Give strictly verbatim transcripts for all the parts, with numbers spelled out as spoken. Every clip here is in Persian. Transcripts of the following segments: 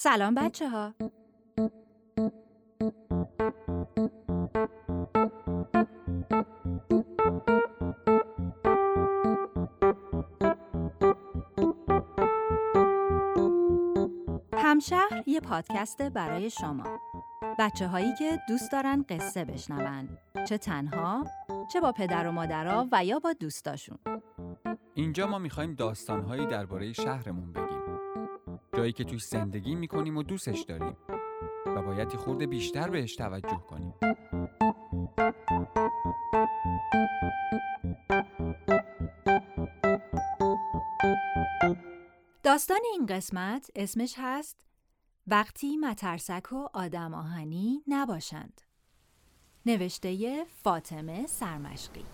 سلام بچه ها. همشهر یه پادکست برای شما بچه هایی که دوست دارن قصه بشنون، چه تنها، چه با پدر و مادرها و یا با دوستاشون. اینجا ما میخواییم داستانهایی درباره شهرمون بگیم، جایی که توی زندگی میکنیم و دوستش داریم و باید خورده بیشتر بهش توجه کنیم. داستان این قسمت اسمش هست وقتی مترسک و آدم آهنی نباشند، نوشته فاطمه سرمشقی.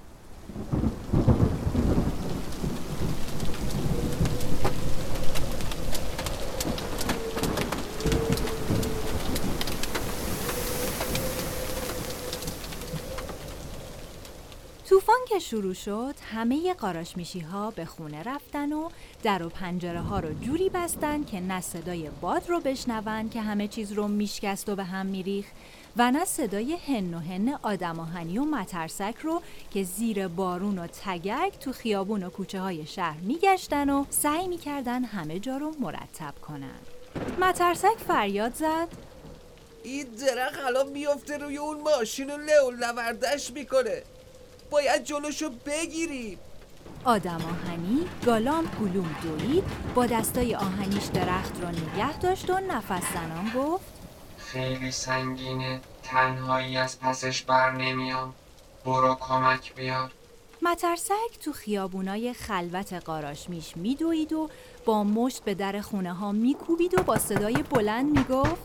طوفان که شروع شد، همه قاراشمیشی‌ها به خونه رفتن و در و پنجره ها رو جوری بستن که نه صدای باد رو بشنون که همه چیز رو میشکست و به هم میریخ و نه صدای هن و هن آدم آهنی و مترسک رو که زیر بارون و تگرگ تو خیابون و کوچه های شهر میگشتن و سعی میکردن همه جا رو مرتب کنن. مترسک فریاد زد: این درخت الان میفته روی اون ماشین و لئول نوردش میکنه، باید جلوشو بگیریم. آدم آهنی گالام گلوم دوید، با دستای آهنیش درخت رو نگه داشت و نفس زنان گفت: خیلی سنگینه، تنهایی از پسش بر نمیام، برو کمک بیار. مترسک تو خیابونای خلوت قاراشمیش میدوید و با مشت به در خونه ها میکوبید و با صدای بلند میگفت: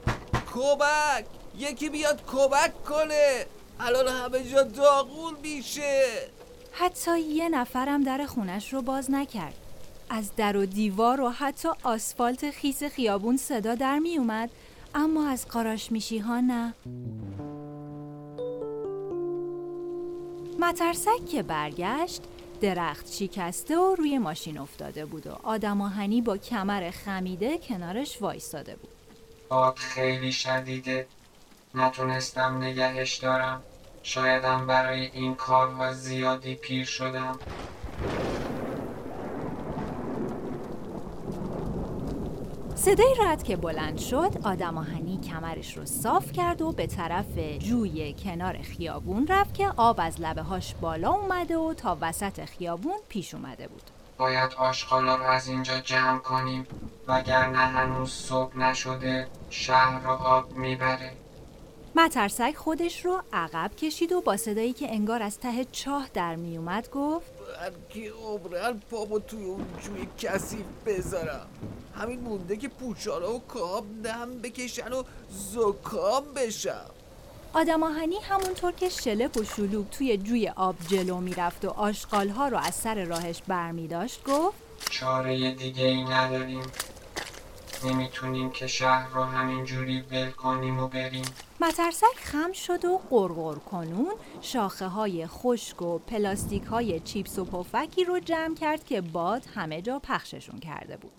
کمک، یکی بیاد کمک کنه، الان همه جا داغون میشه. حتی یه نفرم در خونش رو باز نکرد. از در و دیوار و حتی آسفالت خیس خیابون صدا در می اومد، اما از قاراشمیشی ها نه. مترسک که برگشت، درخت شکسته و روی ماشین افتاده بود و آدم آهنی با کمر خمیده کنارش وایستاده بود. باد خیلی شدیده، نتونستم نگهش دارم، شایدم برای این کارها زیادی پیر شدم. صدای رعد که بلند شد، آدم آهنی کمرش رو صاف کرد و به طرف جوی کنار خیابون رفت که آب از لبه هاش بالا اومده و تا وسط خیابون پیش اومده بود. باید آشغالا رو از اینجا جمع کنیم، وگرنه هنوز صبح نشده شهر رو آب میبره. مترسک خودش رو عقب کشید و با صدایی که انگار از ته چاه در می اومد گفت: برگی عمرن پامو توی اون جوی کثیف بذارم، همین مونده که پوچالا و کاب نم بکشن و زکام بشم. آدم آهنی همونطور که شلپ و شلوک توی جوی آب جلو می رفت و آشغال‌ها رو از سر راهش بر می داشت گفت: چاره دیگه ای نداریم، نمیتونیم که شهر رو همین جوری ول کنیم و بریم. مترسک خم شد و قرقر کنون شاخه های خشک و پلاستیک های چیپس و پفکی رو جمع کرد که باد همه جا پخششون کرده بود.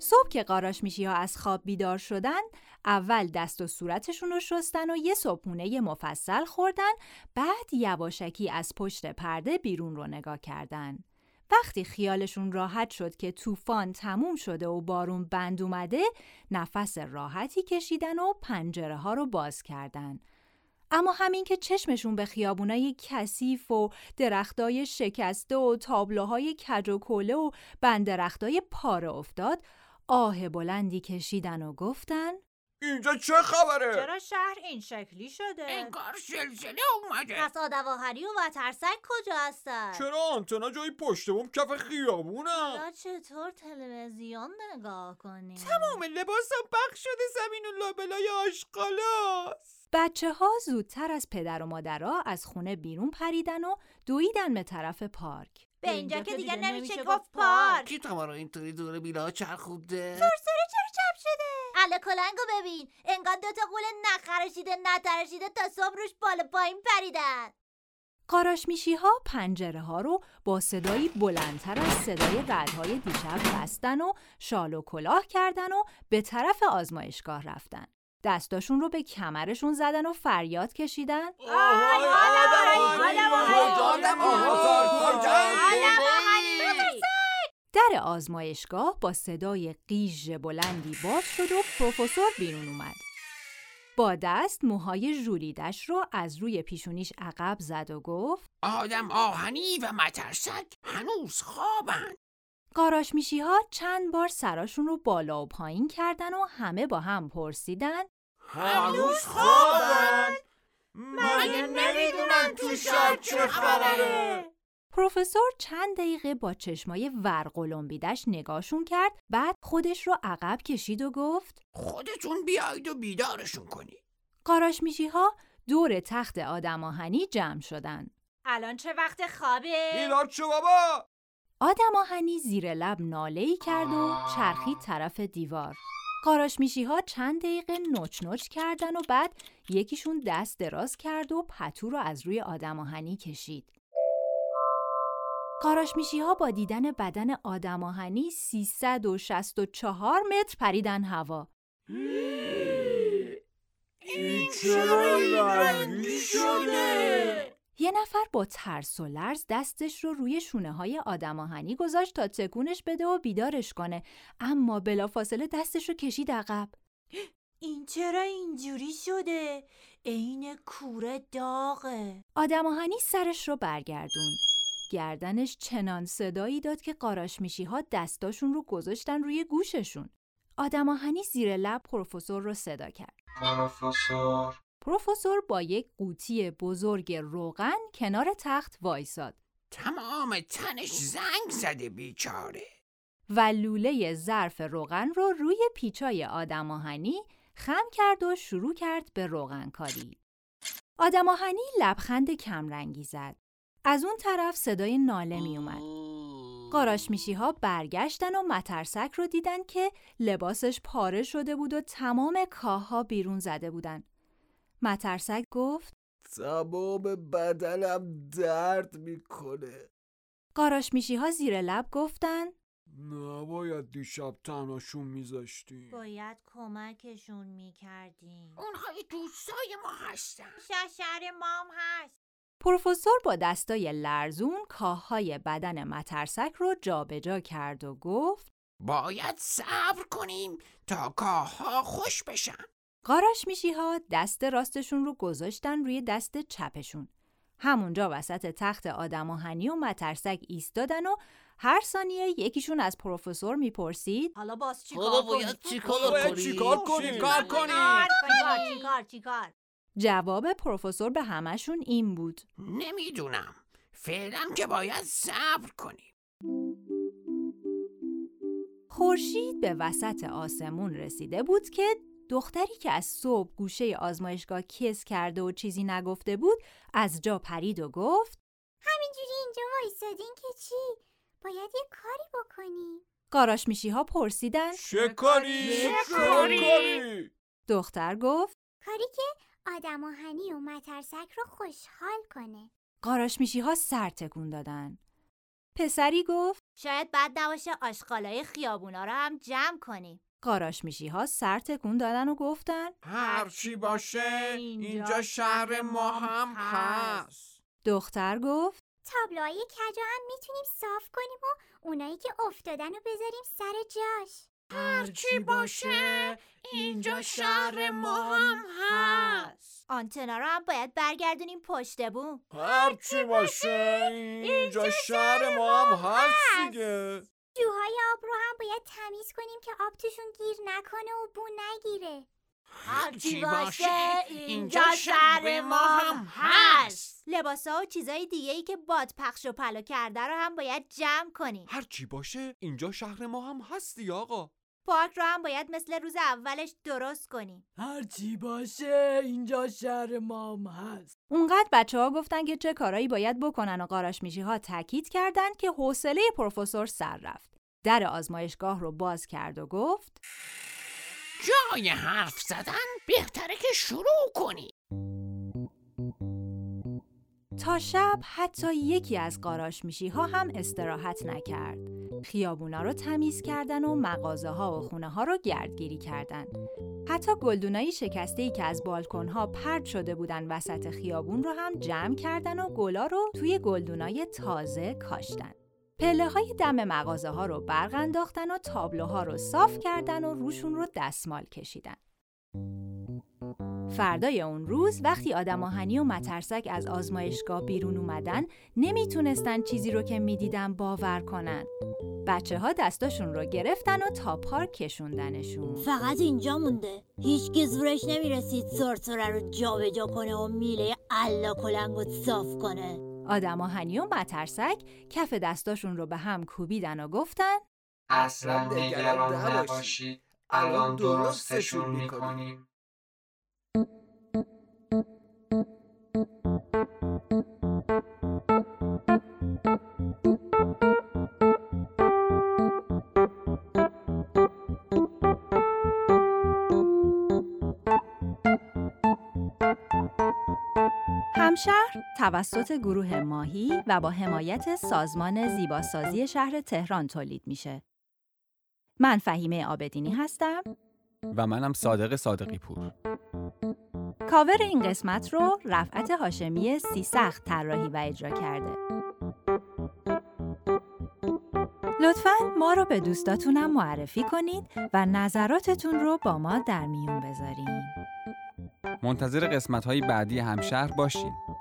صبح که قاراشمیشی ها از خواب بیدار شدن، اول دست و صورتشون رو شستن و یه صبحونه مفصل خوردن، بعد یواشکی از پشت پرده بیرون رو نگاه کردن. وقتی خیالشون راحت شد که طوفان تموم شده و بارون بند اومده، نفس راحتی کشیدن و پنجره ها رو باز کردن. اما همین که چشمشون به خیابونای کثیف و درختای شکسته و تابلوهای کج و کوله و بند درختای پاره افتاد، آه بلندی کشیدن و گفتن: اینجا چه خبره؟ چرا شهر این شکلی شده؟ انگار زلزله اومده. پس آدم آهنی و مترسک کجا هستن؟ چرا آنتنا جایی پشت بوم کف خیابونه؟ حالا چطور تلویزیون نگاه کنیم؟ تمام لباسم پخش شده زمین و لابلای آشغالاست. بچه ها زودتر از پدر و مادرها از خونه بیرون پریدن و دویدن به طرف پارک. به اینجا که دیگه نمیشه گفت پارک. کی تمارا اینطوری دوره بیراه چرخوبده؟ سرسره چرا چپ شده؟ اله کلنگو ببین، انگار دوتا قول نخرشیده نترشیده تا صبح روش بالا پایین پریدن. قاراشمیشی ها پنجره ها رو با صدایی بلندتر از صدای رعدهای دیشب بستن و شال و کلاه کردن و به طرف آزمایشگاه رفتن. دستاشون رو به کمرشون زدن و فریاد کشیدن. در آزمایشگاه با صدای قیژ بلندی باز شد و پروفسور بیرون اومد. با دست موهای ژولیدش رو از روی پیشونیش عقب زد و گفت آدم آهنی و مترسک هنوز خوابن. قاراشمیشی ها چند بار سراشون رو بالا و پایین کردن و همه با هم پرسیدن هنوز خوابن؟ مگه نمیدونن تو شب چه خبره؟ پروفسور چند دقیقه با چشمای ورقلمبیدش نگاهشون کرد، بعد خودش رو عقب کشید و گفت خودتون بیایید و بیدارشون کنید. قاراشمیشی ها دور تخت آدم آهنی جمع شدن. الان چه وقت خوابه؟ بیدار شو بابا! آدم آهنی زیر لب ناله‌ای کرد و چرخید طرف دیوار. قاراشمیشی ها چند دقیقه نوچ نوچ کردن و بعد یکیشون دست دراز کرد و پتو رو از روی آدم آهنی کشید. قاراشمیشی ها با دیدن بدن آدم آهنی سیصد و شصت و چهار متر پریدن هوا. این چرا این رنگی شده؟ یه نفر با ترس و لرز دستش رو روی شونه های آدم آهنی گذاشت تا تکونش بده و بیدارش کنه، اما بلافاصله دستش رو کشید عقب. این چرا اینجوری شده؟ این کوره داغه. آدم آهنی سرش رو برگردوند. گردنش چنان صدایی داد که قاراشمیشی ها دستاشون رو گذاشتن روی گوششون. آدم آهنی زیر لب پروفسور رو صدا کرد. پروفسور پروفسور با یک قوطی بزرگ روغن کنار تخت وایساد. تمام تنش زنگ زده بیچاره. و لوله ظرف روغن رو روی پیچای آدم آهنی خم کرد و شروع کرد به روغن کاری. آدم آهنی لبخند کمرنگی زد. از اون طرف صدای ناله می اومد. قاراشمیشی ها برگشتن و مترسک رو دیدن که لباسش پاره شده بود و تمام کاه ها بیرون زده بودن. مترسک گفت تمام بدنم درد میکنه. قاراشمیشی ها زیر لب گفتن نباید دیشب تنهاشون میذاشتیم، باید کمکشون میکردیم، اونهای دوستای ما هستن، ششر ما هم هست. پروفسور با دستای لرزون کاههای بدن مترسک رو جابجا کرد و گفت باید صبر کنیم تا کاهها خوش بشن. قاراشمیشی ها دست راستشون رو گذاشتن روی دست چپشون. همونجا وسط تخت آدم آهنی و مترسک ایستادن و هر ثانیه یکیشون از پروفسور میپرسید حالا باز چیکار کنیم؟ چیکار کنیم؟ چیکار کنیم؟ چیکار؟ جواب پروفسور به همشون این بود نمیدونم، فعلا که باید صبر کنیم. خورشید به وسط آسمون رسیده بود که دختری که از صبح گوشه آزمایشگاه کس کرده و چیزی نگفته بود از جا پرید و گفت همینجوری اینجا وایسادین که چی؟ باید یه کاری بکنیم. قاراشمیشی ها پرسیدن چه کاری؟ چه کاری؟ دختر گفت کاری که آدم آهنی و مترسک رو خوشحال کنه. قاراشمیشی ها سر تکون دادن. پسری گفت شاید بد نباشه آشغالای خیابونا رو هم جمع کنیم. قاراشمیشی ها سر تکون دادن و گفتن هر چی باشه اینجا شهر ما هم هست. دختر گفت تابلوهای کجا هم میتونیم صاف کنیم و اونایی که افتادن رو بذاریم سر جاش. هر چی باشه اینجا شهر ما هم هست. آنتنا رو هم باید برگردونیم پشت بوم. هر چی باشه اینجا شهر ما هم هست دیگه. جوهای آب رو هم باید تمیز کنیم که آب توشون گیر نکنه و بو نگیره. هر چی باشه اینجا شهر ما هم هست. لباسا و چیزای دیگه‌ای که باد پخش و پلا کرده رو هم باید جمع کنیم. هر چی باشه اینجا شهر ما هم هستی آقا. پارک رو هم باید مثل روز اولش درست کنیم. هر چی باشه اینجا شهر ما هم هست. اونقدر بچه‌ها گفتن که چه کارایی باید بکنن و قاراشمیشی‌ها تاکید کردن که حوصله پروفسور سر رفت. در آزمایشگاه رو باز کرد و گفت جای حرف زدن بهتره که شروع کنی. تا شب حتی یکی از قاراشمیشی‌ها هم استراحت نکرد. خیابونا رو تمیز کردن و مغازه‌ها و خونه‌ها رو گردگیری کردن. حتی گلدونایی شکسته‌ای که از بالکن‌ها پرت شده بودن وسط خیابون رو هم جمع کردن و گلا رو توی گلدونای تازه کاشتن. پله‌های دم مغازه‌ها رو برق انداختن و تابلوها رو صاف کردن و روشون رو دستمال کشیدن. فردای اون روز وقتی آدم آهنی و مترسک از آزمایشگاه بیرون اومدن، نمیتونستن چیزی رو که میدیدن باور کنن. بچه ها دستاشون رو گرفتن و تا پارک کشوندنشون. فقط اینجا مونده، هیچ کی زورش نمیرسید سرسره رو جا به جا کنه و میله الا کلنگو صاف کنه. آدم آهنی و مترسک کف دستاشون رو به هم کوبیدن و گفتن اصلا نگران نباشید، الان درستشون میکنیم. همشهر توسط گروه ماهی و با حمایت سازمان زیباسازی شهر تهران تولید میشه. من فهیمه آبدینی هستم و منم صادق صادقی پور. کاور این قسمت رو رفعت حاشمی سیسخت طراحی و اجرا کرده. لطفاً ما رو به دوستاتونم معرفی کنید و نظراتتون رو با ما در میون بذارید. منتظر قسمت‌های بعدی همشهر باشین.